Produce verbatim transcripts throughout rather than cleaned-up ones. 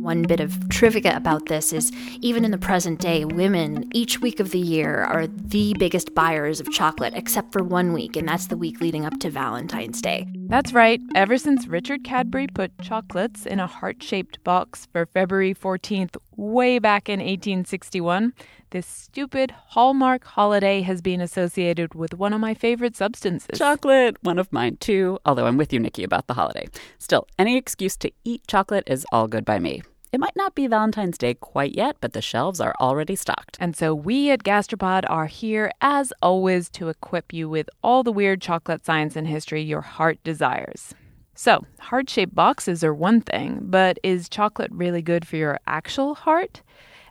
One bit of trivia about this is even in the present day, women each week of the year are the biggest buyers of chocolate, except for one week, and that's the week leading up to Valentine's Day. That's right. Ever since Richard Cadbury put chocolates in a heart-shaped box for February fourteenth, way back in eighteen sixty-one, this stupid Hallmark holiday has been associated with one of my favorite substances. Chocolate, one of mine too, although I'm with you, Nikki, about the holiday. Still, any excuse to eat chocolate is all good by me. It might not be Valentine's Day quite yet, but the shelves are already stocked. And so we at Gastropod are here, as always, to equip you with all the weird chocolate science and history your heart desires. So, heart-shaped boxes are one thing, but is chocolate really good for your actual heart?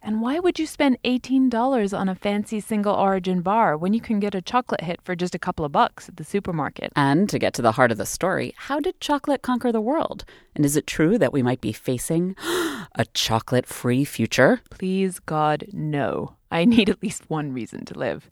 And why would you spend eighteen dollars on a fancy single-origin bar when you can get a chocolate hit for just a couple of bucks at the supermarket? And to get to the heart of the story, how did chocolate conquer the world? And is it true that we might be facing a chocolate-free future? Please, God, no. I need at least one reason to live.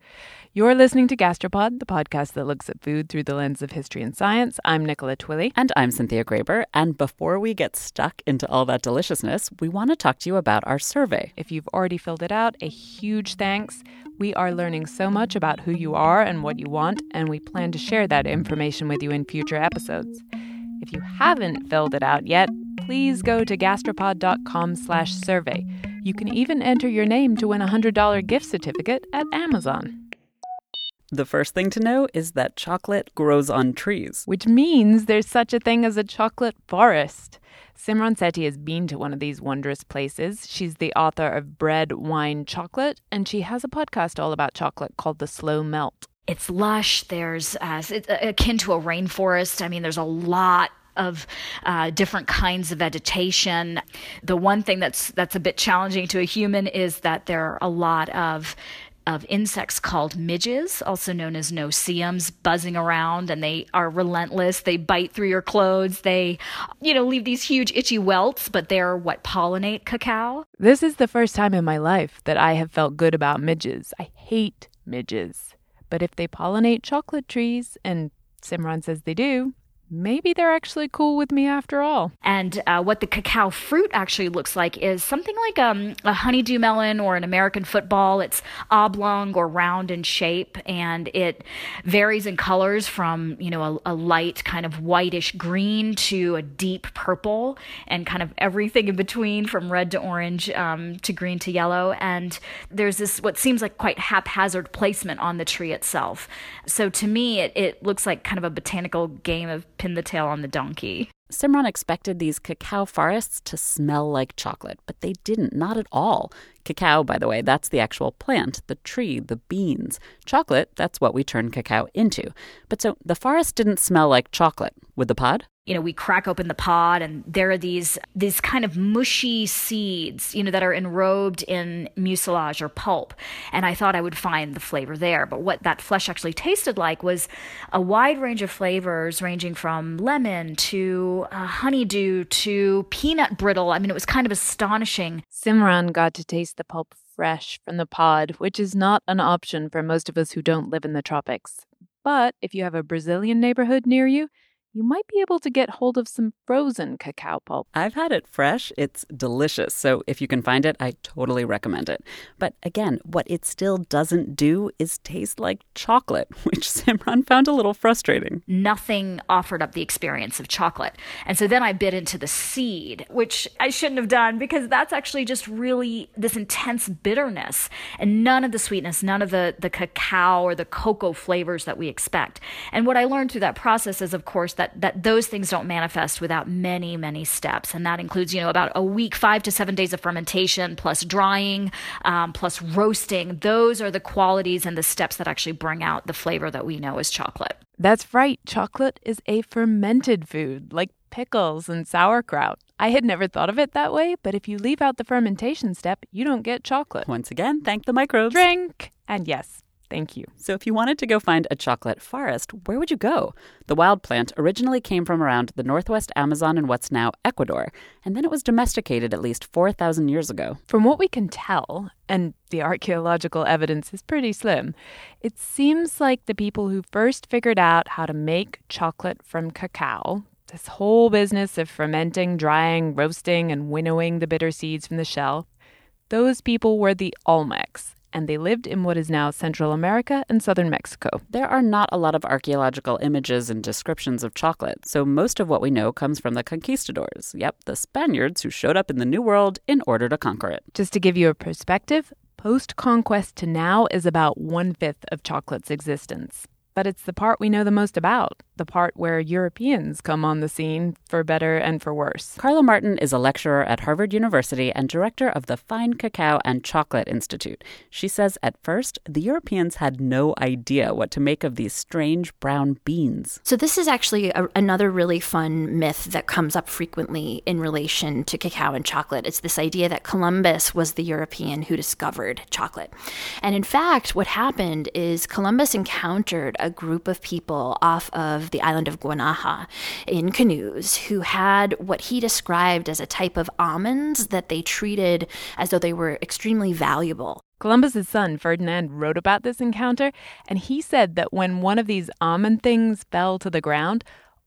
You're listening to Gastropod, the podcast that looks at food through the lens of history and science. I'm Nicola Twilley. And I'm Cynthia Graber. And before we get stuck into all that deliciousness, we want to talk to you about our survey. If you've already filled it out, a huge thanks. We are learning so much about who you are and what you want, and we plan to share that information with you in future episodes. If you haven't filled it out yet, please go to gastropod dot com slash survey. You can even enter your name to win a one hundred dollars gift certificate at Amazon. The first thing to know is that chocolate grows on trees, which means there's such a thing as a chocolate forest. Simran Sethi has been to one of these wondrous places. She's the author of Bread, Wine, Chocolate, and she has a podcast all about chocolate called The Slow Melt. It's lush. There's uh, it's akin to a rainforest. I mean, there's a lot of uh, different kinds of vegetation. The one thing that's that's a bit challenging to a human is that there are a lot of of insects called midges, also known as noceums, buzzing around, and they are relentless. They bite through your clothes. They, you know, leave these huge itchy welts, but they're what pollinate cacao. This is the first time in my life that I have felt good about midges. I hate midges. But if they pollinate chocolate trees, and Simran says they do, maybe they're actually cool with me after all. And uh, what the cacao fruit actually looks like is something like um, a honeydew melon or an American football. It's oblong or round in shape, and it varies in colors from, you know, a, a light kind of whitish green to a deep purple, and kind of everything in between from red to orange um, to green to yellow. And there's this what seems like quite haphazard placement on the tree itself. So to me, it, it looks like kind of a botanical game of pin the tail on the donkey. Simran expected these cacao forests to smell like chocolate, but they didn't, not at all. Cacao, by the way, that's the actual plant, the tree, the beans. Chocolate, that's what we turn cacao into. But so the forest didn't smell like chocolate. Would the pod? You know, we crack open the pod, and there are these these kind of mushy seeds, you know, that are enrobed in mucilage or pulp. And I thought I would find the flavor there. But what that flesh actually tasted like was a wide range of flavors, ranging from lemon to uh, honeydew to peanut brittle. I mean, it was kind of astonishing. Simran got to taste the pulp fresh from the pod, which is not an option for most of us who don't live in the tropics. But if you have a Brazilian neighborhood near you, you might be able to get hold of some frozen cacao pulp. I've had it fresh. It's delicious. So if you can find it, I totally recommend it. But again, what it still doesn't do is taste like chocolate, which Simran found a little frustrating. Nothing offered up the experience of chocolate. And so then I bit into the seed, which I shouldn't have done, because that's actually just really this intense bitterness and none of the sweetness, none of the, the cacao or the cocoa flavors that we expect. And what I learned through that process is, of course, That, that those things don't manifest without many, many steps. And that includes, you know, about a week, five to seven days of fermentation, plus drying, um, plus roasting. Those are the qualities and the steps that actually bring out the flavor that we know as chocolate. That's right. Chocolate is a fermented food, like pickles and sauerkraut. I had never thought of it that way, but if you leave out the fermentation step, you don't get chocolate. Once again, thank the microbes. Drink! And yes, thank you. So if you wanted to go find a chocolate forest, where would you go? The wild plant originally came from around the northwest Amazon in what's now Ecuador, and then it was domesticated at least four thousand years ago. From what we can tell, and the archaeological evidence is pretty slim, it seems like the people who first figured out how to make chocolate from cacao This whole business of fermenting, drying, roasting, and winnowing the bitter seeds from the shell, those people were the Olmecs, and they lived in what is now Central America and southern Mexico. There are not a lot of archaeological images and descriptions of chocolate, so most of what we know comes from the conquistadors. Yep, the Spaniards who showed up in the New World in order to conquer it. Just to give you a perspective, post-conquest to now is about one-fifth of chocolate's existence. But it's the part we know the most about, the part where Europeans come on the scene, for better and for worse. Carla Martin is a lecturer at Harvard University and director of the Fine Cacao and Chocolate Institute. She says at first, the Europeans had no idea what to make of these strange brown beans. So this is actually a, another really fun myth that comes up frequently in relation to cacao and chocolate. It's this idea that Columbus was the European who discovered chocolate. And in fact, what happened is Columbus encountered a a group of people off of the island of Guanaja in canoes who had what he described as a type of almonds that they treated as though they were extremely valuable. Columbus's son, Ferdinand, wrote about this encounter, and he said that when one of these almond things fell to the ground,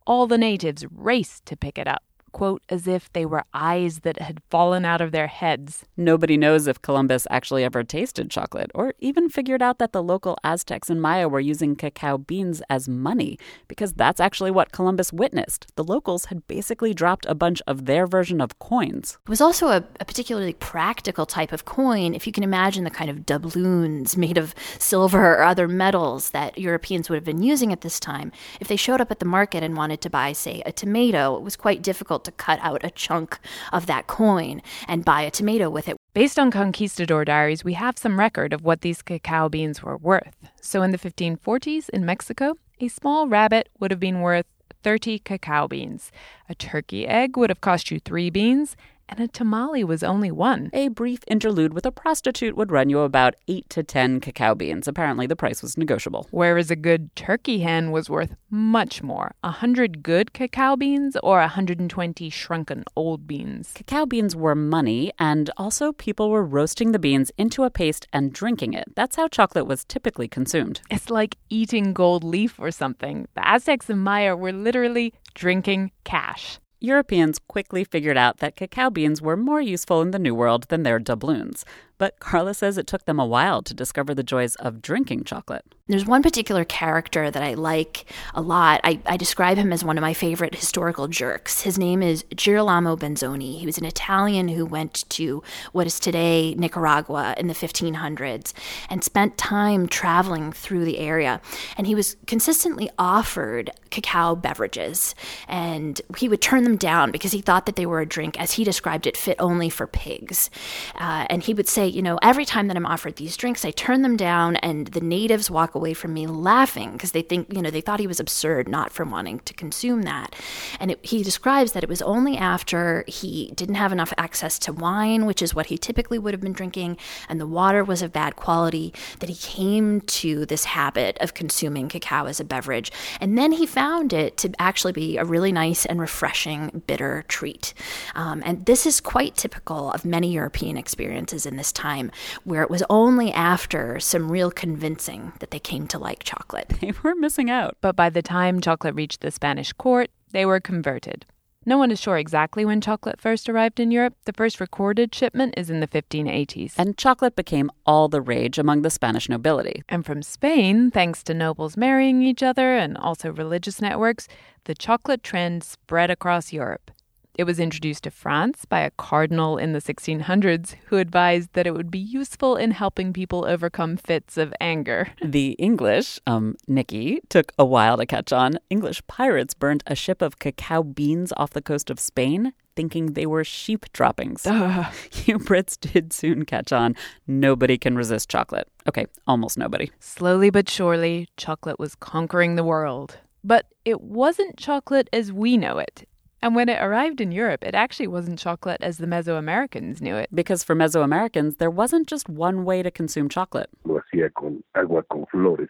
all the natives raced to pick it up, quote, as if they were eyes that had fallen out of their heads. Nobody knows if Columbus actually ever tasted chocolate or even figured out that the local Aztecs and Maya were using cacao beans as money, because that's actually what Columbus witnessed. The locals had basically dropped a bunch of their version of coins. It was also a, a particularly practical type of coin, if you can imagine the kind of doubloons made of silver or other metals that Europeans would have been using at this time. If they showed up at the market and wanted to buy, say, a tomato, it was quite difficult to cut out a chunk of that coin and buy a tomato with it. Based on conquistador diaries, we have some record of what these cacao beans were worth. So in the fifteen forties in Mexico, a small rabbit would have been worth thirty cacao beans. A turkey egg would have cost you three beans, and a tamale was only one. A brief interlude with a prostitute would run you about eight to ten cacao beans. Apparently, the price was negotiable. Whereas a good turkey hen was worth much more, one hundred good cacao beans or one hundred twenty shrunken old beans. Cacao beans were money, and also people were roasting the beans into a paste and drinking it. That's how chocolate was typically consumed. It's like eating gold leaf or something. The Aztecs and Maya were literally drinking cash. Europeans quickly figured out that cacao beans were more useful in the New World than their doubloons. But Carla says it took them a while to discover the joys of drinking chocolate. There's one particular character that I like a lot. I, I describe him as one of my favorite historical jerks. His name is Girolamo Benzoni. He was an Italian who went to what is today Nicaragua in the fifteen hundreds and spent time traveling through the area. And he was consistently offered cacao beverages. And he would turn them down because he thought that they were a drink, as he described it, fit only for pigs. Uh, and he would say, you know, every time that I'm offered these drinks, I turn them down, and the natives walk away from me laughing because they think, you know, they thought he was absurd not for wanting to consume that. And it, he describes that it was only after he didn't have enough access to wine, which is what he typically would have been drinking, and the water was of bad quality, that he came to this habit of consuming cacao as a beverage. And then he found it to actually be a really nice and refreshing bitter treat. Um, and this is quite typical of many European experiences in this time, where it was only after some real convincing that they came to like chocolate. They were missing out. But by the time chocolate reached the Spanish court, they were converted. No one is sure exactly when chocolate first arrived in Europe. The first recorded shipment is in the fifteen eighties. And chocolate became all the rage among the Spanish nobility. And from Spain, thanks to nobles marrying each other and also religious networks, the chocolate trend spread across Europe. It was introduced to France by a cardinal in the sixteen hundreds who advised that it would be useful in helping people overcome fits of anger. The English, um, Nicky, took a while to catch on. English pirates burned a ship of cacao beans off the coast of Spain, thinking they were sheep droppings. Ugh. You Brits did soon catch on. Nobody can resist chocolate. Okay, almost nobody. Slowly but surely, chocolate was conquering the world. But it wasn't chocolate as we know it. And when it arrived in Europe, it actually wasn't chocolate as the Mesoamericans knew it. Because for Mesoamericans, there wasn't just one way to consume chocolate. Lo hacía con agua, con flores,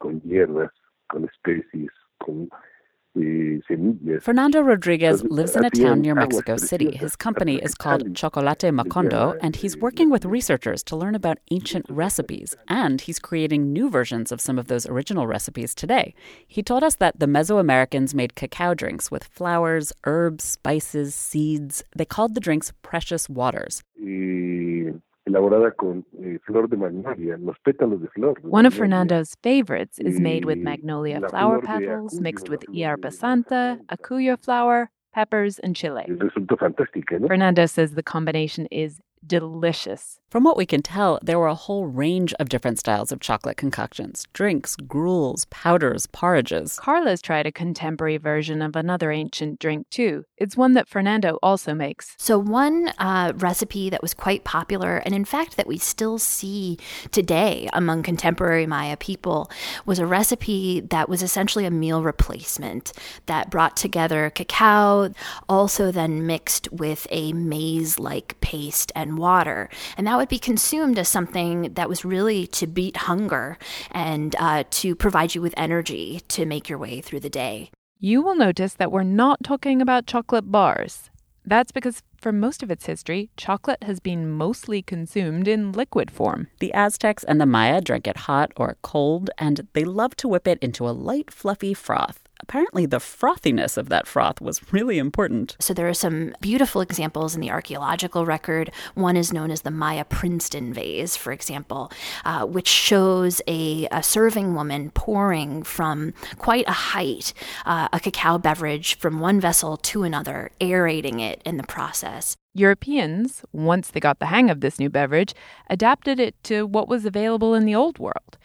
con hierbas, con especies, con Fernando Rodriguez lives in a town near Mexico City. His company is called Chocolate Macondo, and he's working with researchers to learn about ancient recipes, and he's creating new versions of some of those original recipes today. He told us that the Mesoamericans made cacao drinks with flowers, herbs, spices, seeds. They called the drinks precious waters. One of Fernando's favorites is made with magnolia flower petals mixed with hierba santa, acuyo flower, peppers, and chile. Fernando says the combination is delicious. From what we can tell, there were a whole range of different styles of chocolate concoctions, drinks, gruels, powders, porridges. Carla's tried a contemporary version of another ancient drink, too. It's one that Fernando also makes. So one uh, recipe that was quite popular, and in fact that we still see today among contemporary Maya people, was a recipe that was essentially a meal replacement that brought together cacao, also then mixed with a maize-like paste and water. And that would be consumed as something that was really to beat hunger and uh, to provide you with energy to make your way through the day. You will notice that we're not talking about chocolate bars. That's because for most of its history, chocolate has been mostly consumed in liquid form. The Aztecs and the Maya drank it hot or cold, and they loved to whip it into a light, fluffy froth. Apparently, the frothiness of that froth was really important. So there are some beautiful examples in the archaeological record. One is known as the Maya Princeton vase, for example, uh, which shows a, a serving woman pouring from quite a height uh, a cacao beverage from one vessel to another, aerating it in the process. Europeans, once they got the hang of this new beverage, adapted it to what was available in the old world.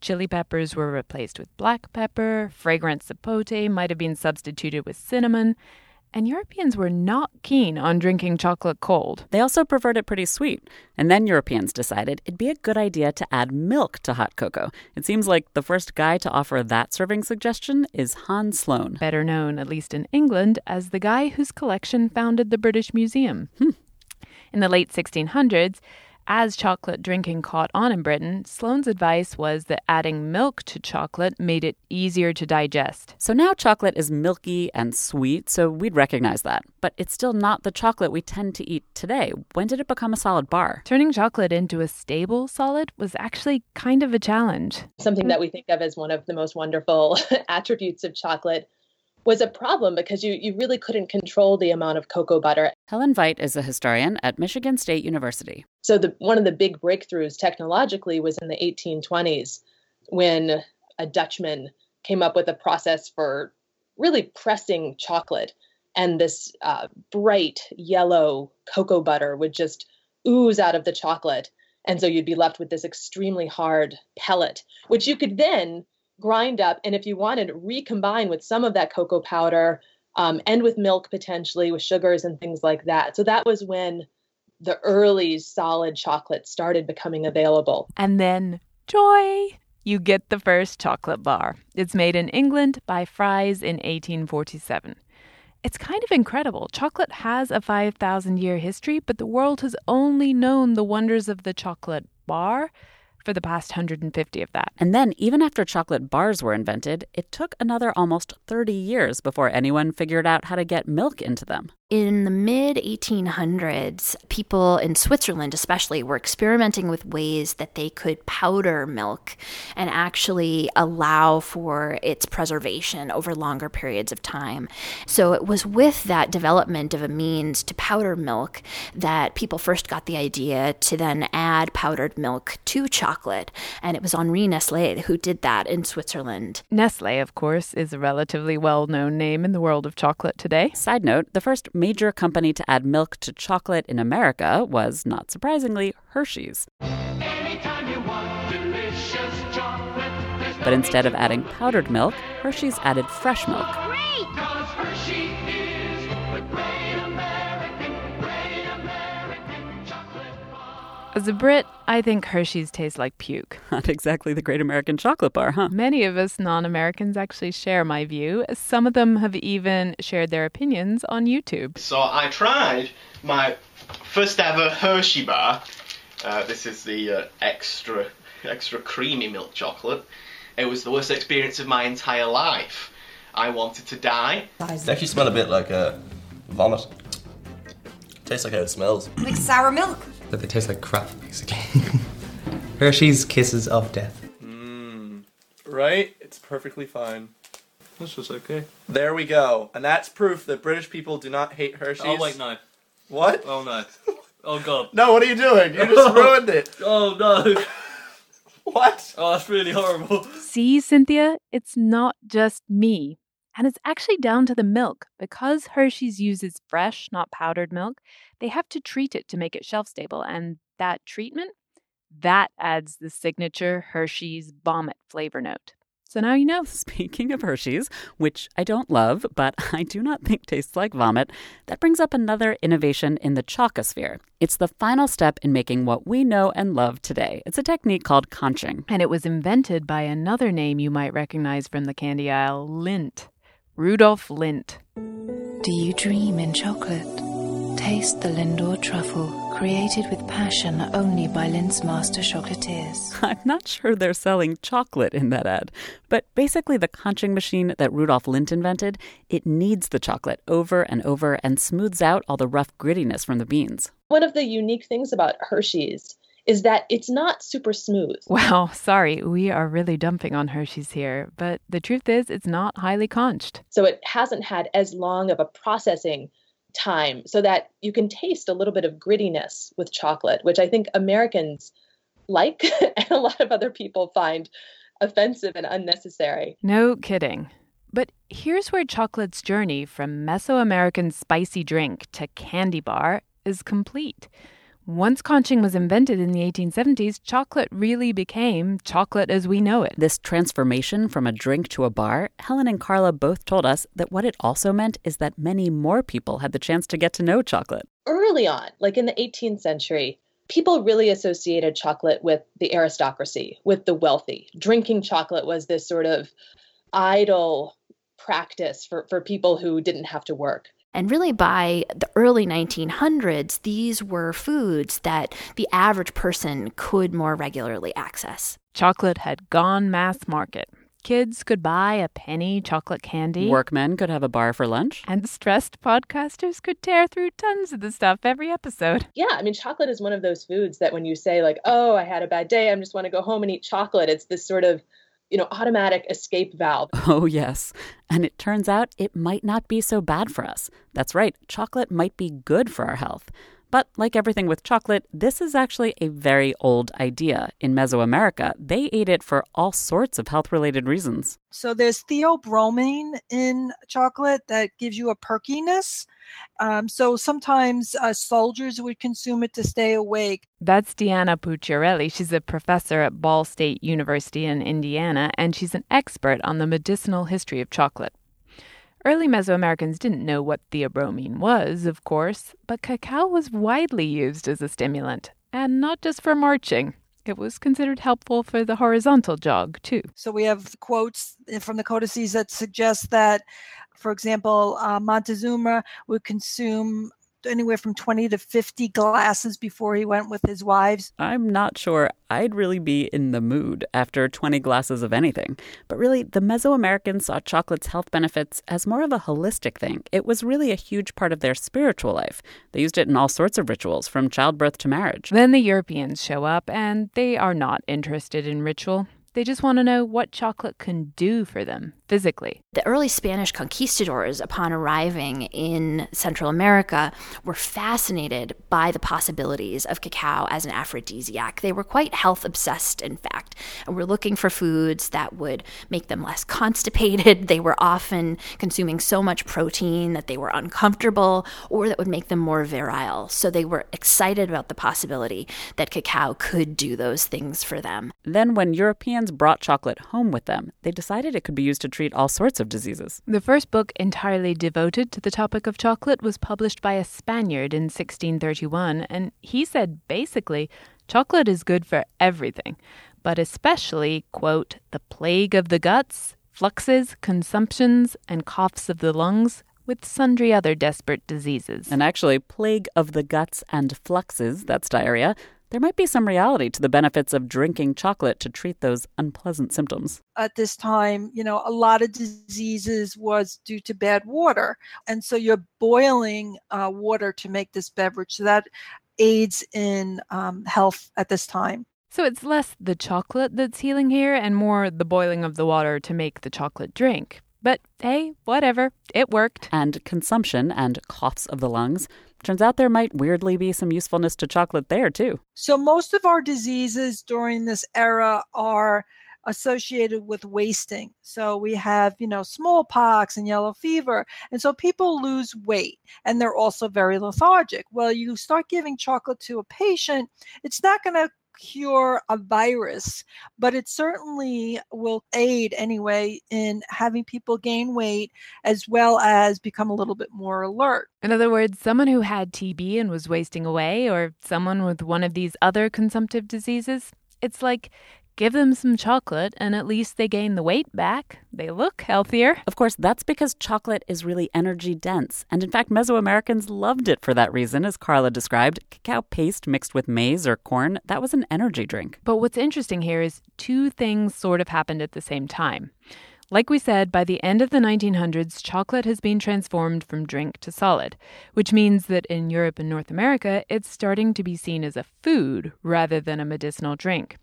Chili peppers were replaced with black pepper, fragrant sapote might have been substituted with cinnamon, and Europeans were not keen on drinking chocolate cold. They also preferred it pretty sweet. And then Europeans decided it'd be a good idea to add milk to hot cocoa. It seems like the first guy to offer that serving suggestion is Hans Sloane. Better known, at least in England, as the guy whose collection founded the British Museum. Hmm. In the late sixteen hundreds, as chocolate drinking caught on in Britain, Sloane's advice was that adding milk to chocolate made it easier to digest. So now chocolate is milky and sweet, so we'd recognize that. But it's still not the chocolate we tend to eat today. When did it become a solid bar? Turning chocolate into a stable solid was actually kind of a challenge. Something that we think of as one of the most wonderful attributes of chocolate was a problem because you, you really couldn't control the amount of cocoa butter. Helen Veit is a historian at Michigan State University. So the, one of the big breakthroughs technologically was in the eighteen twenties when a Dutchman came up with a process for really pressing chocolate. And this uh, bright yellow cocoa butter would just ooze out of the chocolate. And so you'd be left with this extremely hard pellet, which you could then grind up, and if you wanted, recombine with some of that cocoa powder um, and with milk potentially, with sugars and things like that. So that was when the early solid chocolate started becoming available. And then, joy! You get the first chocolate bar. It's made in England by Fries in eighteen forty-seven. It's kind of incredible. Chocolate has a five thousand year history, but the world has only known the wonders of the chocolate bar for the past one hundred fifty of that. And then, even after chocolate bars were invented, it took another almost thirty years before anyone figured out how to get milk into them. In the mid eighteen hundreds, people in Switzerland especially were experimenting with ways that they could powder milk and actually allow for its preservation over longer periods of time. So it was with that development of a means to powder milk that people first got the idea to then add powdered milk to chocolate. And it was Henri Nestlé who did that in Switzerland. Nestlé, of course, is a relatively well-known name in the world of chocolate today. Side note, the first major company to add milk to chocolate in America was, not surprisingly, Hershey's. Anytime you want delicious chocolate, but instead of adding powdered milk, Hershey's added fresh milk. Great! Because Hershey is the great American, great American chocolate bar. As a Brit, I think Hershey's tastes like puke. Not exactly the great American chocolate bar, huh? Many of us non-Americans actually share my view. Some of them have even shared their opinions on YouTube. So I tried my first ever Hershey bar. Uh, this is the uh, extra, extra creamy milk chocolate. It was the worst experience of my entire life. I wanted to die. It actually smells a bit like a vomit. Tastes like how it smells. Like sour milk. But they taste like crap, basically. Hershey's Kisses of Death. Mmm. Right? It's perfectly fine. This was okay. There we go. And that's proof that British people do not hate Hershey's. Oh, wait, no. What? Oh, no. Oh, God. No, what are you doing? You just ruined it. Oh, no. What? Oh, that's really horrible. See, Cynthia? It's not just me. And it's actually down to the milk. Because Hershey's uses fresh, not powdered milk, they have to treat it to make it shelf-stable. And that treatment, that adds the signature Hershey's vomit flavor note. So now you know. Speaking of Hershey's, which I don't love, but I do not think tastes like vomit, that brings up another innovation in the chocosphere. It's the final step in making what we know and love today. It's a technique called conching. And it was invented by another name you might recognize from the candy aisle, Lindt. Rudolf Lindt. Do you dream in chocolate? Taste the Lindor truffle, created with passion only by Lindt's master chocolatiers. I'm not sure they're selling chocolate in that ad. But basically the conching machine that Rudolf Lindt invented, it kneads the chocolate over and over and smooths out all the rough grittiness from the beans. One of the unique things about Hershey's is that it's not super smooth. Wow, sorry, we are really dumping on Hershey's here, but the truth is it's not highly conched. So it hasn't had as long of a processing time so that you can taste a little bit of grittiness with chocolate, which I think Americans like and a lot of other people find offensive and unnecessary. No kidding. But here's where chocolate's journey from Mesoamerican spicy drink to candy bar is complete. Once conching was invented in the eighteen seventies, chocolate really became chocolate as we know it. This transformation from a drink to a bar, Helen and Carla both told us that what it also meant is that many more people had the chance to get to know chocolate. Early on, like in the eighteenth century, people really associated chocolate with the aristocracy, with the wealthy. Drinking chocolate was this sort of idle practice for, for people who didn't have to work. And really by the early nineteen hundreds, these were foods that the average person could more regularly access. Chocolate had gone mass market. Kids could buy a penny chocolate candy. Workmen could have a bar for lunch. And stressed podcasters could tear through tons of the stuff every episode. Yeah, I mean, chocolate is one of those foods that when you say like, oh, I had a bad day, I just want to go home and eat chocolate. It's this sort of, you know, automatic escape valve. Oh, yes. And it turns out it might not be so bad for us. That's right. Chocolate might be good for our health. But like everything with chocolate, this is actually a very old idea. In Mesoamerica, they ate it for all sorts of health-related reasons. So there's theobromine in chocolate that gives you a perkiness. Um, so sometimes uh, soldiers would consume it to stay awake. That's Diana Pucciarelli. She's a professor at Ball State University in Indiana, and she's an expert on the medicinal history of chocolate. Early Mesoamericans didn't know what theobromine was, of course, but cacao was widely used as a stimulant, and not just for marching. It was considered helpful for the horizontal jog, too. So we have quotes from the codices that suggest that, for example, uh, Montezuma would consume anywhere from twenty to fifty glasses before he went with his wives. I'm not sure I'd really be in the mood after twenty glasses of anything. But really, the Mesoamericans saw chocolate's health benefits as more of a holistic thing. It was really a huge part of their spiritual life. They used it in all sorts of rituals, from childbirth to marriage. Then the Europeans show up, and they are not interested in ritual. They just want to know what chocolate can do for them physically. The early Spanish conquistadors, upon arriving in Central America, were fascinated by the possibilities of cacao as an aphrodisiac. They were quite health obsessed, in fact, and were looking for foods that would make them less constipated. They were often consuming so much protein that they were uncomfortable or that would make them more virile. So they were excited about the possibility that cacao could do those things for them. Then when Europeans brought chocolate home with them, they decided it could be used to treat all sorts of diseases. The first book entirely devoted to the topic of chocolate was published by a Spaniard in sixteen thirty-one, and he said basically, chocolate is good for everything, but especially, quote, the plague of the guts, fluxes, consumptions, and coughs of the lungs, with sundry other desperate diseases. And actually, plague of the guts and fluxes, that's diarrhea, there might be some reality to the benefits of drinking chocolate to treat those unpleasant symptoms. At this time, you know, a lot of diseases was due to bad water. And so you're boiling uh, water to make this beverage. So that aids in um, health at this time. So it's less the chocolate that's healing here and more the boiling of the water to make the chocolate drink. But hey, whatever. It worked. And consumption and coughs of the lungs. Turns out there might weirdly be some usefulness to chocolate there, too. So most of our diseases during this era are associated with wasting. So we have, you know, smallpox and yellow fever. And so people lose weight and they're also very lethargic. Well, you start giving chocolate to a patient, it's not going to cure a virus, but it certainly will aid anyway in having people gain weight as well as become a little bit more alert. In other words, someone who had T B and was wasting away, or someone with one of these other consumptive diseases, it's like, give them some chocolate and at least they gain the weight back. They look healthier. Of course, that's because chocolate is really energy dense. And in fact, Mesoamericans loved it for that reason, as Carla described. Cacao paste mixed with maize or corn, that was an energy drink. But what's interesting here is two things sort of happened at the same time. Like we said, by the end of the nineteen hundreds, chocolate has been transformed from drink to solid, which means that in Europe and North America, it's starting to be seen as a food rather than a medicinal drink.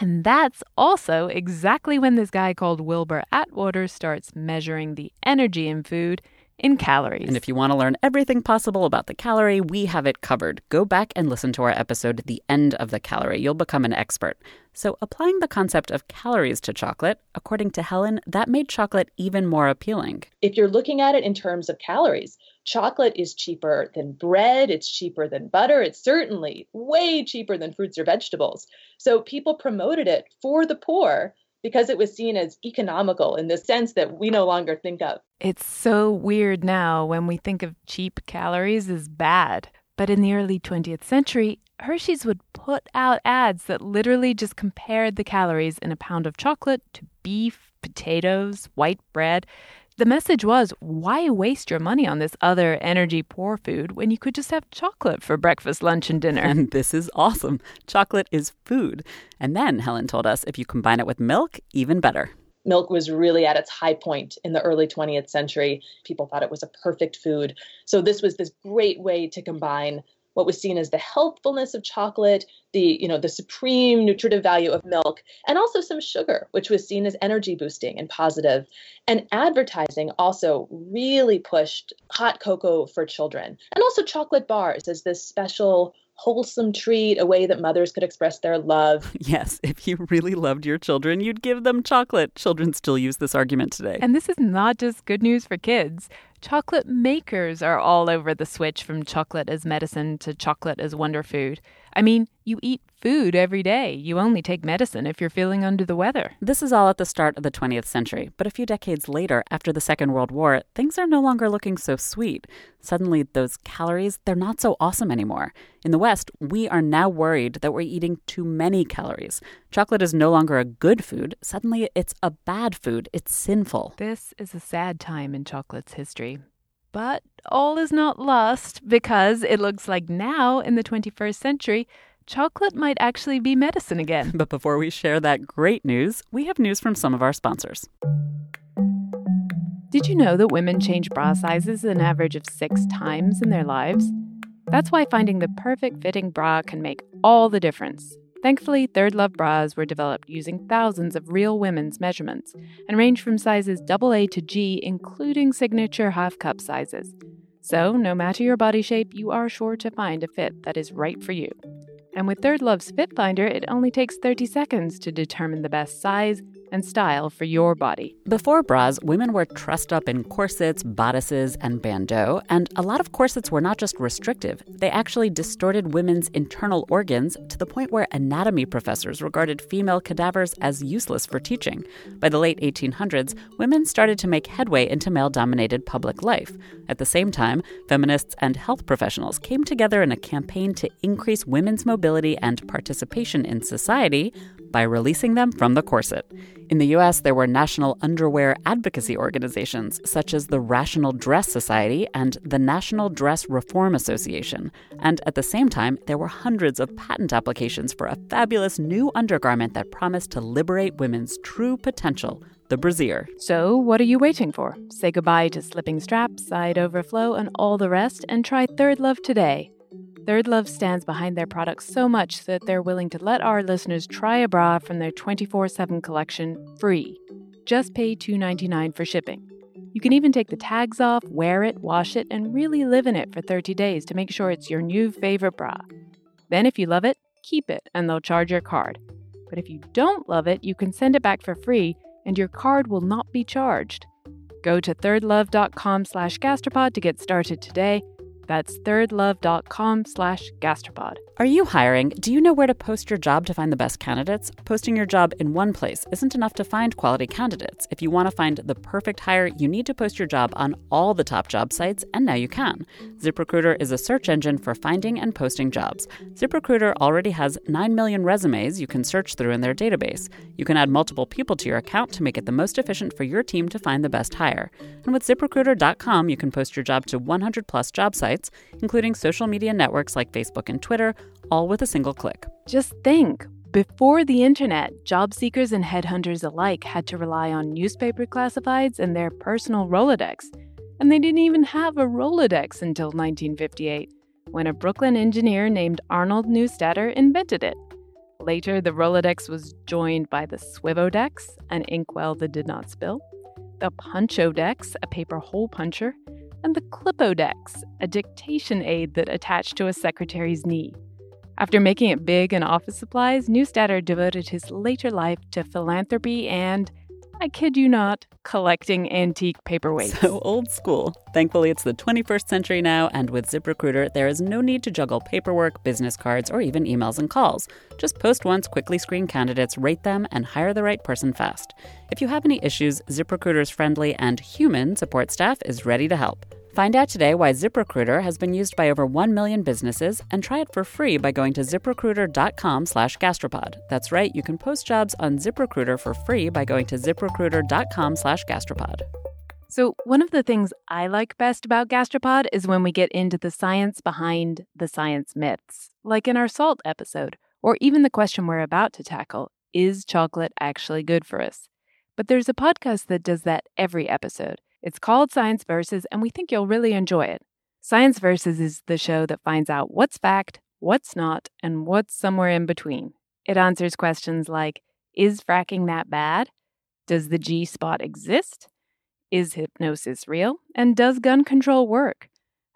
And that's also exactly when this guy called Wilbur Atwater starts measuring the energy in food in calories. And if you want to learn everything possible about the calorie, we have it covered. Go back and listen to our episode, The End of the Calorie. You'll become an expert. So applying the concept of calories to chocolate, according to Helen, that made chocolate even more appealing. If you're looking at it in terms of calories, chocolate is cheaper than bread, it's cheaper than butter, it's certainly way cheaper than fruits or vegetables. So people promoted it for the poor because it was seen as economical in the sense that we no longer think of. It's so weird now when we think of cheap calories as bad. But in the early twentieth century, Hershey's would put out ads that literally just compared the calories in a pound of chocolate to beef, potatoes, white bread. The message was, why waste your money on this other energy-poor food when you could just have chocolate for breakfast, lunch, and dinner? And this is awesome. Chocolate is food. And then, Helen told us, if you combine it with milk, even better. Milk was really at its high point in the early twentieth century. People thought it was a perfect food. So this was this great way to combine what was seen as the healthfulness of chocolate, the, you know, the supreme nutritive value of milk, and also some sugar, which was seen as energy boosting and positive. And advertising also really pushed hot cocoa for children, and also chocolate bars as this special wholesome treat, a way that mothers could express their love. Yes, if you really loved your children, you'd give them chocolate. Children still use this argument today. And this is not just good news for kids. Chocolate makers are all over the switch from chocolate as medicine to chocolate as wonder food. I mean, you eat food every day. You only take medicine if you're feeling under the weather. This is all at the start of the twentieth century. But a few decades later, after the Second World War, things are no longer looking so sweet. Suddenly, those calories, they're not so awesome anymore. In the West, we are now worried that we're eating too many calories. Chocolate is no longer a good food. Suddenly, it's a bad food. It's sinful. This is a sad time in chocolate's history. But all is not lost, because it looks like now, in the twenty-first century, chocolate might actually be medicine again. But before we share that great news, we have news from some of our sponsors. Did you know that women change bra sizes an average of six times in their lives? That's why finding the perfect fitting bra can make all the difference. Thankfully, Third Love bras were developed using thousands of real women's measurements and range from sizes double A to G, including signature half-cup sizes. So, no matter your body shape, you are sure to find a fit that is right for you. And with Third Love's Fit Finder, it only takes thirty seconds to determine the best size and style for your body. Before bras, women were trussed up in corsets, bodices, and bandeaux, and a lot of corsets were not just restrictive, they actually distorted women's internal organs to the point where anatomy professors regarded female cadavers as useless for teaching. By the late eighteen hundreds, women started to make headway into male-dominated public life. At the same time, feminists and health professionals came together in a campaign to increase women's mobility and participation in society by releasing them from the corset. In the U S, there were national underwear advocacy organizations, such as the Rational Dress Society and the National Dress Reform Association. And at the same time, there were hundreds of patent applications for a fabulous new undergarment that promised to liberate women's true potential, the brassiere. So what are you waiting for? Say goodbye to slipping straps, side overflow, and all the rest, and try Third Love today. Third Love stands behind their products so much that they're willing to let our listeners try a bra from their twenty-four seven collection free. Just pay two dollars and ninety-nine cents for shipping. You can even take the tags off, wear it, wash it, and really live in it for thirty days to make sure it's your new favorite bra. Then if you love it, keep it, and they'll charge your card. But if you don't love it, you can send it back for free, and your card will not be charged. Go to thirdlove.com slash gastropod to get started today. That's thirdlove.com slash gastropod. Are you hiring? Do you know where to post your job to find the best candidates? Posting your job in one place isn't enough to find quality candidates. If you want to find the perfect hire, you need to post your job on all the top job sites, and now you can. ZipRecruiter is a search engine for finding and posting jobs. ZipRecruiter already has nine million resumes you can search through in their database. You can add multiple people to your account to make it the most efficient for your team to find the best hire. And with ZipRecruiter dot com, you can post your job to one hundred plus job sites, including social media networks like Facebook and Twitter, all with a single click. Just think, before the internet, job seekers and headhunters alike had to rely on newspaper classifieds and their personal Rolodex. And they didn't even have a Rolodex until nineteen fifty-eight, when a Brooklyn engineer named Arnold Neustadter invented it. Later, the Rolodex was joined by the Swivodex, an inkwell that did not spill, the Punchodex, a paper hole puncher, and the Clipodex, a dictation aid that attached to a secretary's knee. After making it big in office supplies, Neustadter devoted his later life to philanthropy and, I kid you not, collecting antique paperweights. So old school. Thankfully, it's the twenty-first century now, and with ZipRecruiter, there is no need to juggle paperwork, business cards, or even emails and calls. Just post once, quickly screen candidates, rate them, and hire the right person fast. If you have any issues, ZipRecruiter's friendly and human support staff is ready to help. Find out today why ZipRecruiter has been used by over one million businesses, and try it for free by going to ZipRecruiter.com slash gastropod. That's right, you can post jobs on ZipRecruiter for free by going to ZipRecruiter.com slash gastropod. So one of the things I like best about Gastropod is when we get into the science behind the science myths, like in our salt episode, or even the question we're about to tackle, is chocolate actually good for us? But there's a podcast that does that every episode. It's called Science Vs, and we think you'll really enjoy it. Science Vs is the show that finds out what's fact, what's not, and what's somewhere in between. It answers questions like, is fracking that bad? Does the G-spot exist? Is hypnosis real? And does gun control work?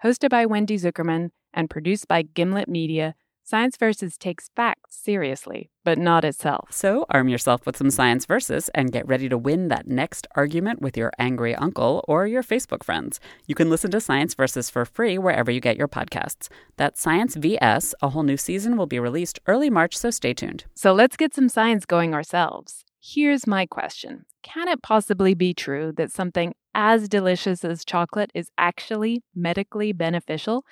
Hosted by Wendy Zuckerman and produced by Gimlet Media, Science Vs takes facts seriously, but not itself. So arm yourself with some Science Vs and get ready to win that next argument with your angry uncle or your Facebook friends. You can listen to Science Vs for free wherever you get your podcasts. That's Science Vs. A whole new season will be released early March, so stay tuned. So let's get some science going ourselves. Here's my question. Can it possibly be true that something as delicious as chocolate is actually medically beneficial?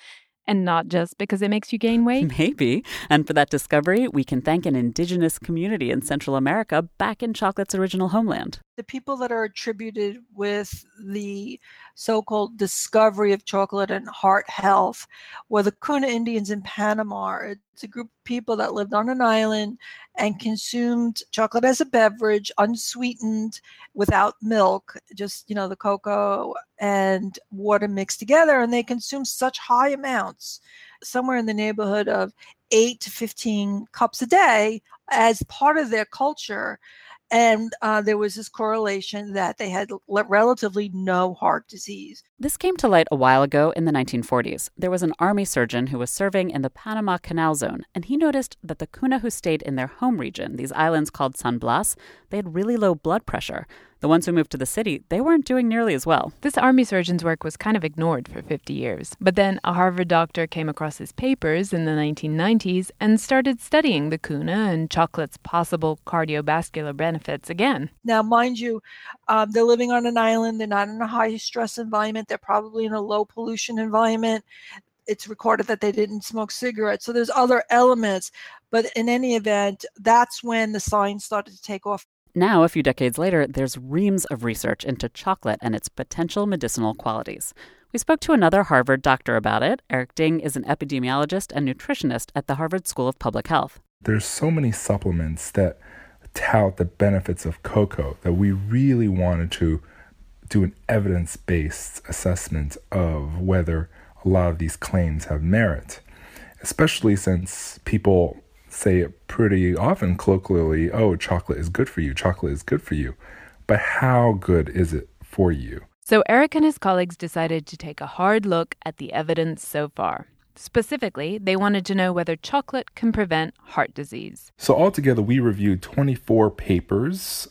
And not just because it makes you gain weight? Maybe. And for that discovery, we can thank an indigenous community in Central America back in chocolate's original homeland. The people that are attributed with the so-called discovery of chocolate and heart health were the Kuna Indians in Panama. It's a group of people that lived on an island and consumed chocolate as a beverage, unsweetened, without milk, just, you know, the cocoa and water mixed together. And they consumed such high amounts, somewhere in the neighborhood of eight to fifteen cups a day, as part of their culture. And uh, there was this correlation that they had l- relatively no heart disease. This came to light a while ago in the nineteen forties. There was an army surgeon who was serving in the Panama Canal Zone, and he noticed that the Kuna who stayed in their home region, these islands called San Blas, they had really low blood pressure. The ones who moved to the city, they weren't doing nearly as well. This army surgeon's work was kind of ignored for fifty years. But then a Harvard doctor came across his papers in the nineteen nineties and started studying the Kuna and chocolate's possible cardiovascular benefits again. Now, mind you, um, they're living on an island. They're not in a high-stress environment. They're probably in a low-pollution environment. It's recorded that they didn't smoke cigarettes. So there's other elements. But in any event, that's when the science started to take off. Now, a few decades later, there's reams of research into chocolate and its potential medicinal qualities. We spoke to another Harvard doctor about it. Eric Ding is an epidemiologist and nutritionist at the Harvard School of Public Health. There's so many supplements that tout the benefits of cocoa that we really wanted to do an evidence-based assessment of whether a lot of these claims have merit, especially since people say it pretty often colloquially, oh, chocolate is good for you, chocolate is good for you. But how good is it for you? So Eric and his colleagues decided to take a hard look at the evidence so far. Specifically, they wanted to know whether chocolate can prevent heart disease. So altogether, we reviewed twenty-four papers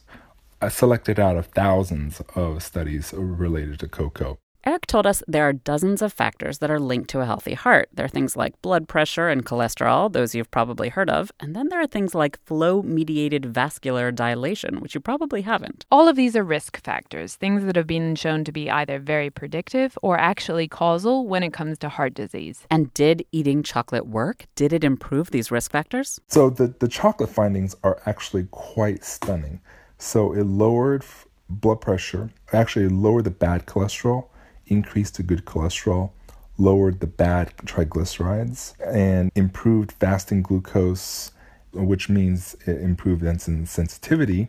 uh, selected out of thousands of studies related to cocoa. Eric told us there are dozens of factors that are linked to a healthy heart. There are things like blood pressure and cholesterol, those you've probably heard of. And then there are things like flow-mediated vascular dilation, which you probably haven't. All of these are risk factors, things that have been shown to be either very predictive or actually causal when it comes to heart disease. And did eating chocolate work? Did it improve these risk factors? So the, the chocolate findings are actually quite stunning. So it lowered f- blood pressure, actually lowered the bad cholesterol, increased the good cholesterol, lowered the bad triglycerides, and improved fasting glucose, which means it improved insulin sensitivity.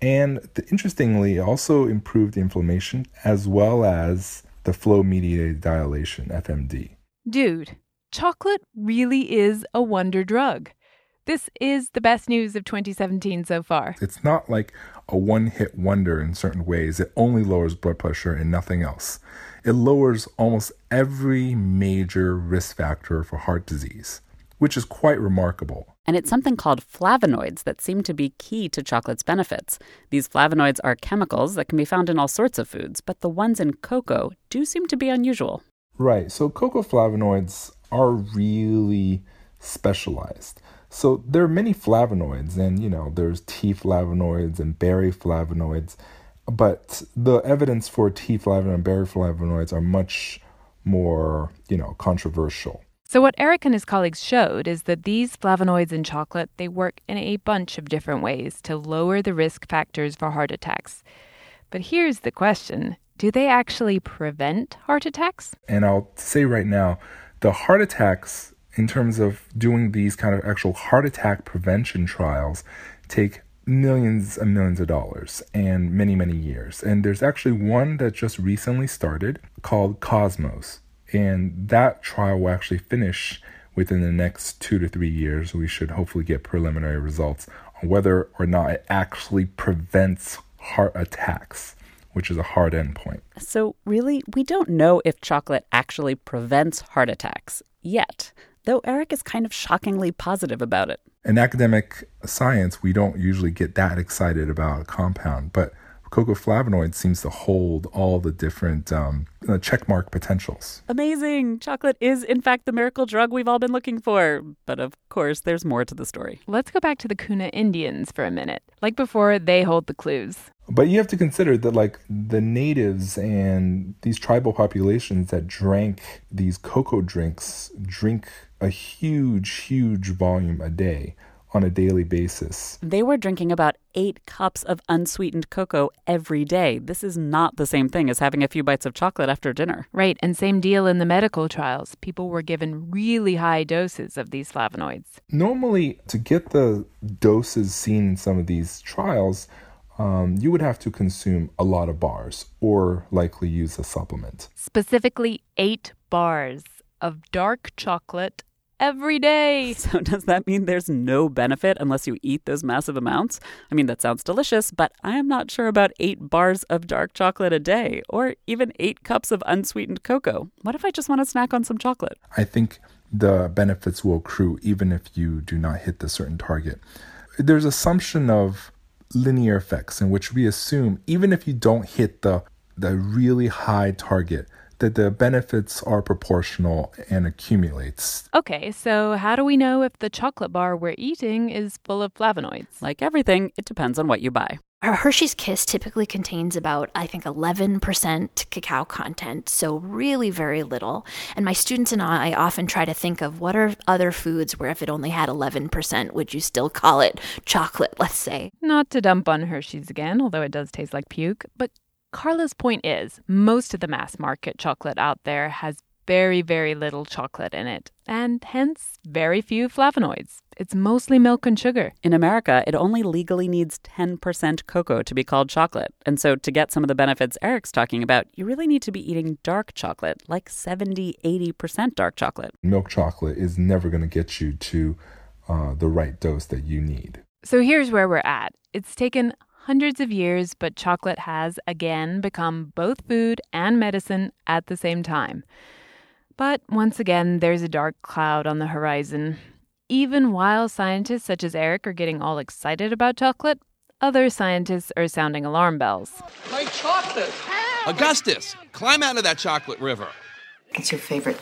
And the, interestingly, also improved inflammation as well as the flow-mediated dilation, F M D. Dude, chocolate really is a wonder drug. This is the best news of twenty seventeen so far. It's not like a one-hit wonder in certain ways. It only lowers blood pressure and nothing else. It lowers almost every major risk factor for heart disease, which is quite remarkable. And it's something called flavonoids that seem to be key to chocolate's benefits. These flavonoids are chemicals that can be found in all sorts of foods, but the ones in cocoa do seem to be unusual. Right, so cocoa flavonoids are really specialized. So there are many flavonoids, and, you know, there's tea flavonoids and berry flavonoids, but the evidence for tea flavonoid and berry flavonoids are much more, you know, controversial. So what Eric and his colleagues showed is that these flavonoids in chocolate, they work in a bunch of different ways to lower the risk factors for heart attacks. But here's the question. Do they actually prevent heart attacks? And I'll say right now, the heart attacks, in terms of doing these kind of actual heart attack prevention trials, take millions and millions of dollars and many, many years. And there's actually one that just recently started called Cosmos. And that trial will actually finish within the next two to three years. We should hopefully get preliminary results on whether or not it actually prevents heart attacks, which is a hard endpoint. So really, we don't know if chocolate actually prevents heart attacks yet, though Eric is kind of shockingly positive about it. In academic science, we don't usually get that excited about a compound, but cocoa flavonoid seems to hold all the different um, checkmark potentials. Amazing! Chocolate is, in fact, the miracle drug we've all been looking for. But of course, there's more to the story. Let's go back to the Kuna Indians for a minute. Like before, they hold the clues. But you have to consider that, like, the natives and these tribal populations that drank these cocoa drinks drink a huge, huge volume a day on a daily basis. They were drinking about eight cups of unsweetened cocoa every day. This is not the same thing as having a few bites of chocolate after dinner. Right, and same deal in the medical trials. People were given really high doses of these flavonoids. Normally, to get the doses seen in some of these trials, Um, you would have to consume a lot of bars or likely use a supplement. Specifically, eight bars of dark chocolate every day. So does that mean there's no benefit unless you eat those massive amounts? I mean, that sounds delicious, but I'm not sure about eight bars of dark chocolate a day or even eight cups of unsweetened cocoa. What if I just want to snack on some chocolate? I think the benefits will accrue even if you do not hit the certain target. There's assumption of linear effects in which we assume even if you don't hit the the really high target, that the benefits are proportional and accumulates. Okay, so how do we know if the chocolate bar we're eating is full of flavonoids? Like everything, it depends on what you buy. Our Hershey's Kiss typically contains about, I think, eleven percent cacao content, so really very little. And my students and I often try to think of what are other foods where if it only had eleven percent, would you still call it chocolate, let's say? Not to dump on Hershey's again, although it does taste like puke, but Carla's point is most of the mass market chocolate out there has very, very little chocolate in it, and hence very few flavonoids. It's mostly milk and sugar. In America, it only legally needs ten percent cocoa to be called chocolate. And so to get some of the benefits Eric's talking about, you really need to be eating dark chocolate, like seventy, eighty percent dark chocolate. Milk chocolate is never going to get you to uh, the right dose that you need. So here's where we're at. It's taken hundreds of years, but chocolate has, again, become both food and medicine at the same time. But once again, there's a dark cloud on the horizon. Even while scientists such as Eric are getting all excited about chocolate, other scientists are sounding alarm bells. My chocolate! Augustus, climb out of that chocolate river. It's your favorite.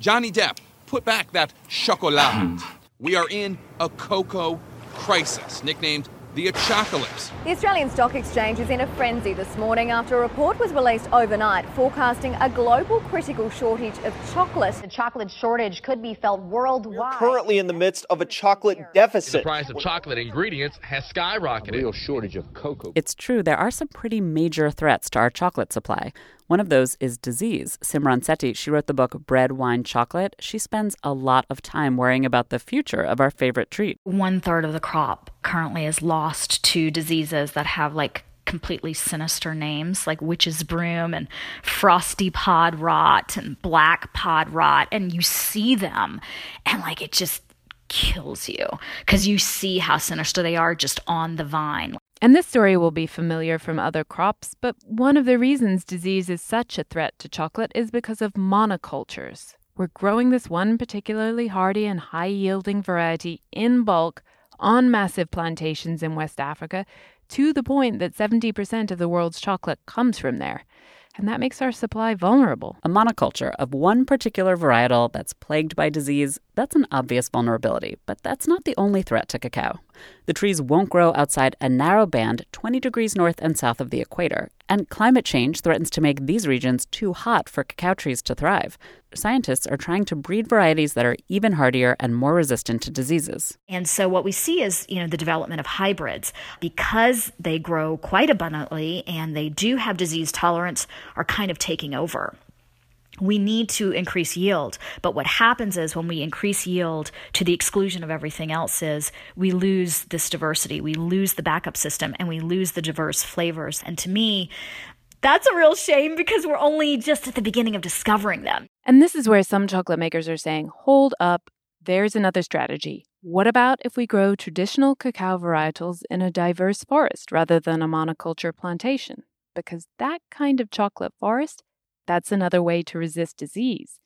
Johnny Depp, put back that chocolat. We are in a cocoa crisis, nicknamed the achocalypse. The Australian Stock Exchange is in a frenzy this morning after a report was released overnight forecasting a global critical shortage of chocolate. The chocolate shortage could be felt worldwide. We're currently in the midst of a chocolate deficit. The price of chocolate ingredients has skyrocketed. A real shortage of cocoa. It's true, there are some pretty major threats to our chocolate supply. One of those is disease. Simran Sethi, she wrote the book Bread, Wine, Chocolate. She spends a lot of time worrying about the future of our favorite treat. One third of the crop currently is lost to diseases that have like completely sinister names, like witch's broom and frosty pod rot and black pod rot. And you see them and like it just kills you because you see how sinister they are just on the vine. And this story will be familiar from other crops, but one of the reasons disease is such a threat to chocolate is because of monocultures. We're growing this one particularly hardy and high-yielding variety in bulk on massive plantations in West Africa to the point that seventy percent of the world's chocolate comes from there. And that makes our supply vulnerable. A monoculture of one particular varietal that's plagued by disease, that's an obvious vulnerability. But that's not the only threat to cacao. The trees won't grow outside a narrow band twenty degrees north and south of the equator. And climate change threatens to make these regions too hot for cacao trees to thrive. Scientists are trying to breed varieties that are even hardier and more resistant to diseases. And so what we see is, you know, the development of hybrids. Because they grow quite abundantly and they do have disease tolerance, are kind of taking over. We need to increase yield. But what happens is when we increase yield to the exclusion of everything else is we lose this diversity. We lose the backup system and we lose the diverse flavors. And to me, that's a real shame because we're only just at the beginning of discovering them. And this is where some chocolate makers are saying, hold up, there's another strategy. What about if we grow traditional cacao varietals in a diverse forest rather than a monoculture plantation? Because that kind of chocolate forest, that's another way to resist disease.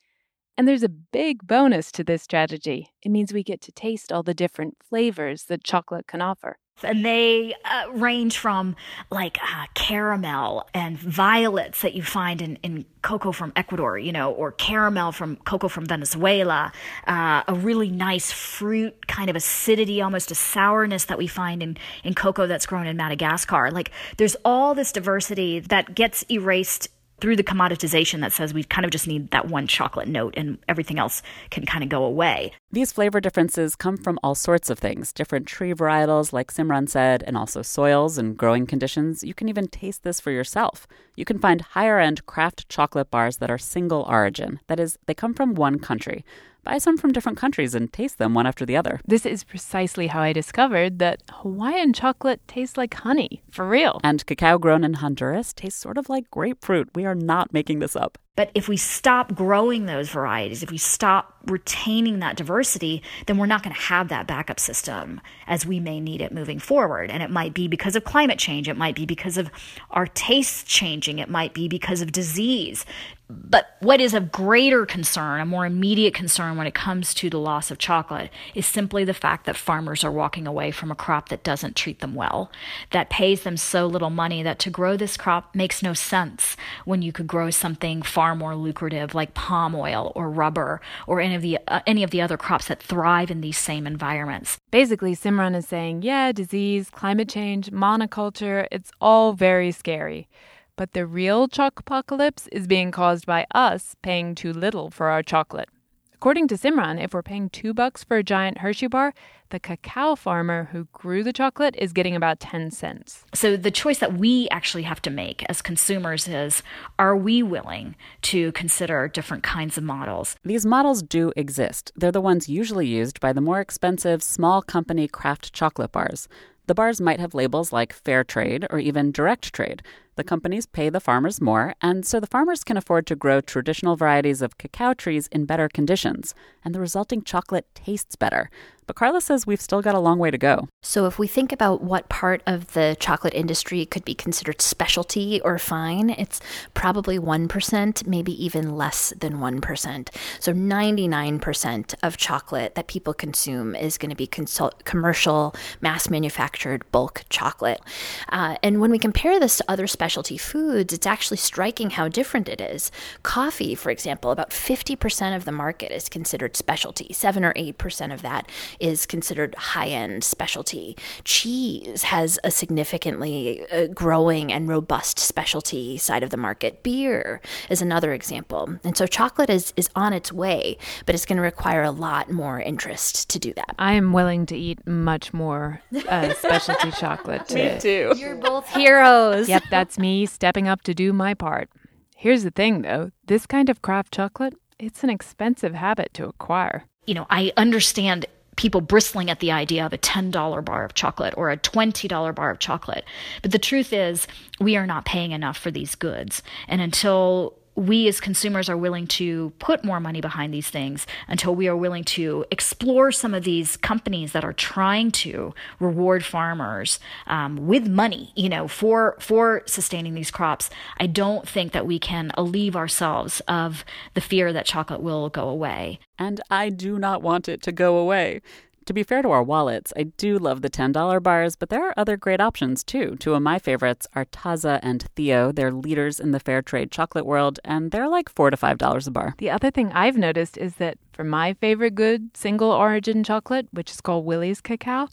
And there's a big bonus to this strategy. It means we get to taste all the different flavors that chocolate can offer. And they uh, range from like uh, caramel and violets that you find in, in cocoa from Ecuador, you know, or caramel from cocoa from Venezuela, uh, a really nice fruit kind of acidity, almost a sourness that we find in, in cocoa that's grown in Madagascar. Like there's all this diversity that gets erased through the commoditization that says we kind of just need that one chocolate note and everything else can kind of go away. These flavor differences come from all sorts of things, different tree varietals, like Simran said, and also soils and growing conditions. You can even taste this for yourself. You can find higher-end craft chocolate bars that are single origin. That is, they come from one country. Buy some from different countries and taste them one after the other. This is precisely how I discovered that Hawaiian chocolate tastes like honey, for real. And cacao grown in Honduras tastes sort of like grapefruit. We are not making this up. But if we stop growing those varieties, if we stop retaining that diversity, then we're not going to have that backup system as we may need it moving forward. And it might be because of climate change. It might be because of our tastes changing. It might be because of disease. But what is of greater concern, a more immediate concern when it comes to the loss of chocolate, is simply the fact that farmers are walking away from a crop that doesn't treat them well, that pays them so little money that to grow this crop makes no sense when you could grow something far more lucrative like palm oil or rubber or any of the, uh, any of the other crops that thrive in these same environments. Basically, Simran is saying, yeah, disease, climate change, monoculture, it's all very scary. But the real chocopocalypse is being caused by us paying too little for our chocolate. According to Simran, if we're paying two bucks for a giant Hershey bar, the cacao farmer who grew the chocolate is getting about ten cents. So the choice that we actually have to make as consumers is, are we willing to consider different kinds of models? These models do exist. They're the ones usually used by the more expensive small company craft chocolate bars. The bars might have labels like fair trade or even direct trade. The companies pay the farmers more, and so the farmers can afford to grow traditional varieties of cacao trees in better conditions, and the resulting chocolate tastes better. But Carla says we've still got a long way to go. So if we think about what part of the chocolate industry could be considered specialty or fine, it's probably one percent, maybe even less than one percent. So ninety-nine percent of chocolate that people consume is going to be consult- commercial, mass-manufactured bulk chocolate. Uh, and when we compare this to other specialty foods, it's actually striking how different it is. Coffee, for example, about fifty percent of the market is considered specialty. seven or eight percent of that is considered high-end specialty. Cheese has a significantly uh, growing and robust specialty side of the market. Beer is another example. And so chocolate is, is on its way, but it's going to require a lot more interest to do that. I am willing to eat much more uh, specialty chocolate. Today. Me too. You're both heroes. Yep, that's me stepping up to do my part. Here's the thing, though. This kind of craft chocolate, it's an expensive habit to acquire. You know, I understand people bristling at the idea of a ten dollar bar of chocolate or a twenty dollar bar of chocolate. But the truth is, we are not paying enough for these goods. And until we as consumers are willing to put more money behind these things, until we are willing to explore some of these companies that are trying to reward farmers um, with money, you know, for for sustaining these crops, I don't think that we can alleviate ourselves of the fear that chocolate will go away. And I do not want it to go away. To be fair to our wallets, I do love the ten dollar bars, but there are other great options, too. Two of my favorites are Taza and Theo. They're leaders in the fair trade chocolate world, and they're like four to five dollars a bar. The other thing I've noticed is that for my favorite good single origin chocolate, which is called Willie's Cacao,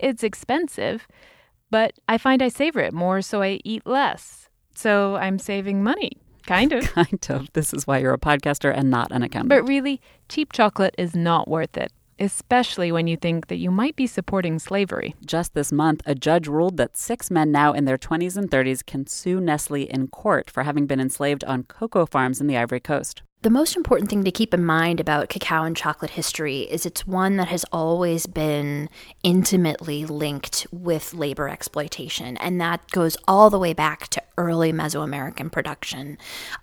it's expensive, but I find I savor it more, so I eat less. So I'm saving money. Kind of. Kind of. This is why you're a podcaster and not an accountant. But really, cheap chocolate is not worth it. Especially when you think that you might be supporting slavery. Just this month, a judge ruled that six men now in their twenties and thirties can sue Nestle in court for having been enslaved on cocoa farms in the Ivory Coast. The most important thing to keep in mind about cacao and chocolate history is it's one that has always been intimately linked with labor exploitation, and that goes all the way back to early Mesoamerican production,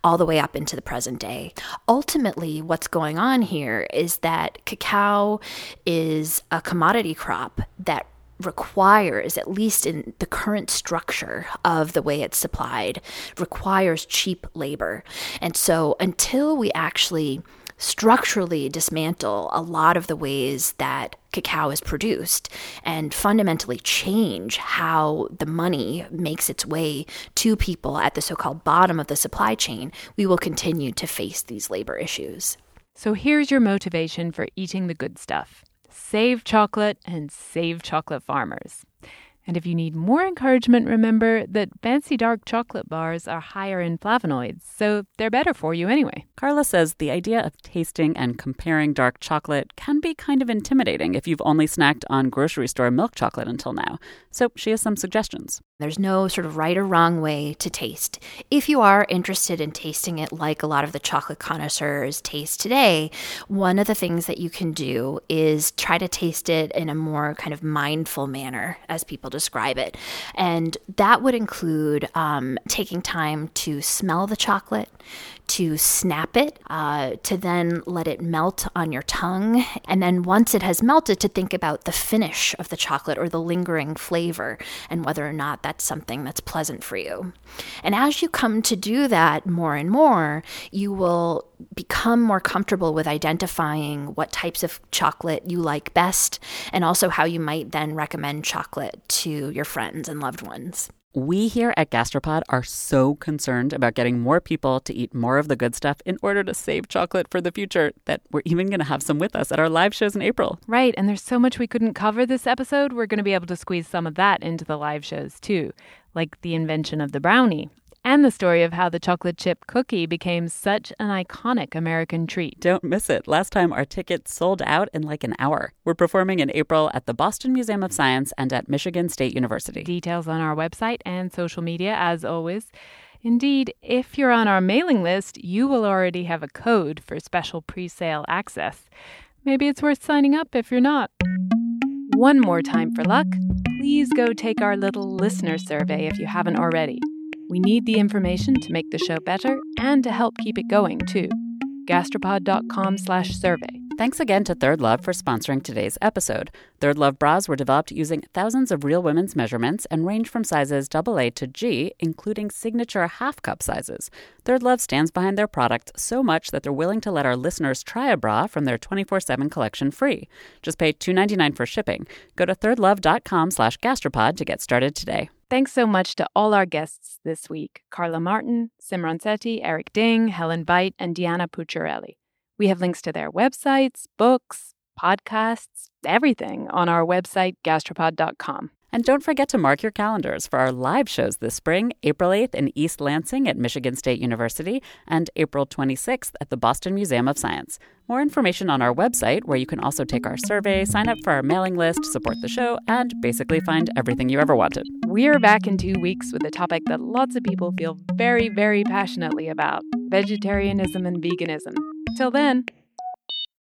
all the way up into the present day. Ultimately, what's going on here is that cacao is a commodity crop that requires, at least in the current structure of the way it's supplied, requires cheap labor. And so until we actually structurally dismantle a lot of the ways that cacao is produced and fundamentally change how the money makes its way to people at the so-called bottom of the supply chain, we will continue to face these labor issues. So here's your motivation for eating the good stuff. Save chocolate and save chocolate farmers. And if you need more encouragement, remember that fancy dark chocolate bars are higher in flavonoids, so they're better for you anyway. Carla says the idea of tasting and comparing dark chocolate can be kind of intimidating if you've only snacked on grocery store milk chocolate until now. So she has some suggestions. There's no sort of right or wrong way to taste. If you are interested in tasting it like a lot of the chocolate connoisseurs taste today, one of the things that you can do is try to taste it in a more kind of mindful manner, as people describe it. And that would include um, taking time to smell the chocolate, to snap it, uh, to then let it melt on your tongue. And then once it has melted, to think about the finish of the chocolate or the lingering flavor and whether or not that that's something that's pleasant for you. And as you come to do that more and more, you will become more comfortable with identifying what types of chocolate you like best, and also how you might then recommend chocolate to your friends and loved ones. We here at Gastropod are so concerned about getting more people to eat more of the good stuff in order to save chocolate for the future that we're even going to have some with us at our live shows in April. Right, and there's so much we couldn't cover this episode. We're going to be able to squeeze some of that into the live shows too, like the invention of the brownie and the story of how the chocolate chip cookie became such an iconic American treat. Don't miss it. Last time, our tickets sold out in like an hour. We're performing in April at the Boston Museum of Science and at Michigan State University. Details on our website and social media, as always. Indeed, if you're on our mailing list, you will already have a code for special pre-sale access. Maybe it's worth signing up if you're not. One more time for luck, please go take our little listener survey if you haven't already. We need the information to make the show better and to help keep it going, too. Gastropod.com slash survey. Thanks again to Third Love for sponsoring today's episode. Third Love bras were developed using thousands of real women's measurements and range from sizes double A to G, including signature half-cup sizes. Third Love stands behind their product so much that they're willing to let our listeners try a bra from their twenty-four seven collection free. Just pay two dollars and ninety-nine cents for shipping. Go to thirdlove.com slash gastropod to get started today. Thanks so much to all our guests this week, Carla Martin, Simran Sethi, Eric Ding, Helen Bite, and Diana Pucciarelli. We have links to their websites, books, podcasts, everything on our website, gastropod dot com. And don't forget to mark your calendars for our live shows this spring, April eighth in East Lansing at Michigan State University and April twenty-sixth at the Boston Museum of Science. More information on our website, where you can also take our survey, sign up for our mailing list, support the show, and basically find everything you ever wanted. We're back in two weeks with a topic that lots of people feel very, very passionately about: vegetarianism and veganism. Till then...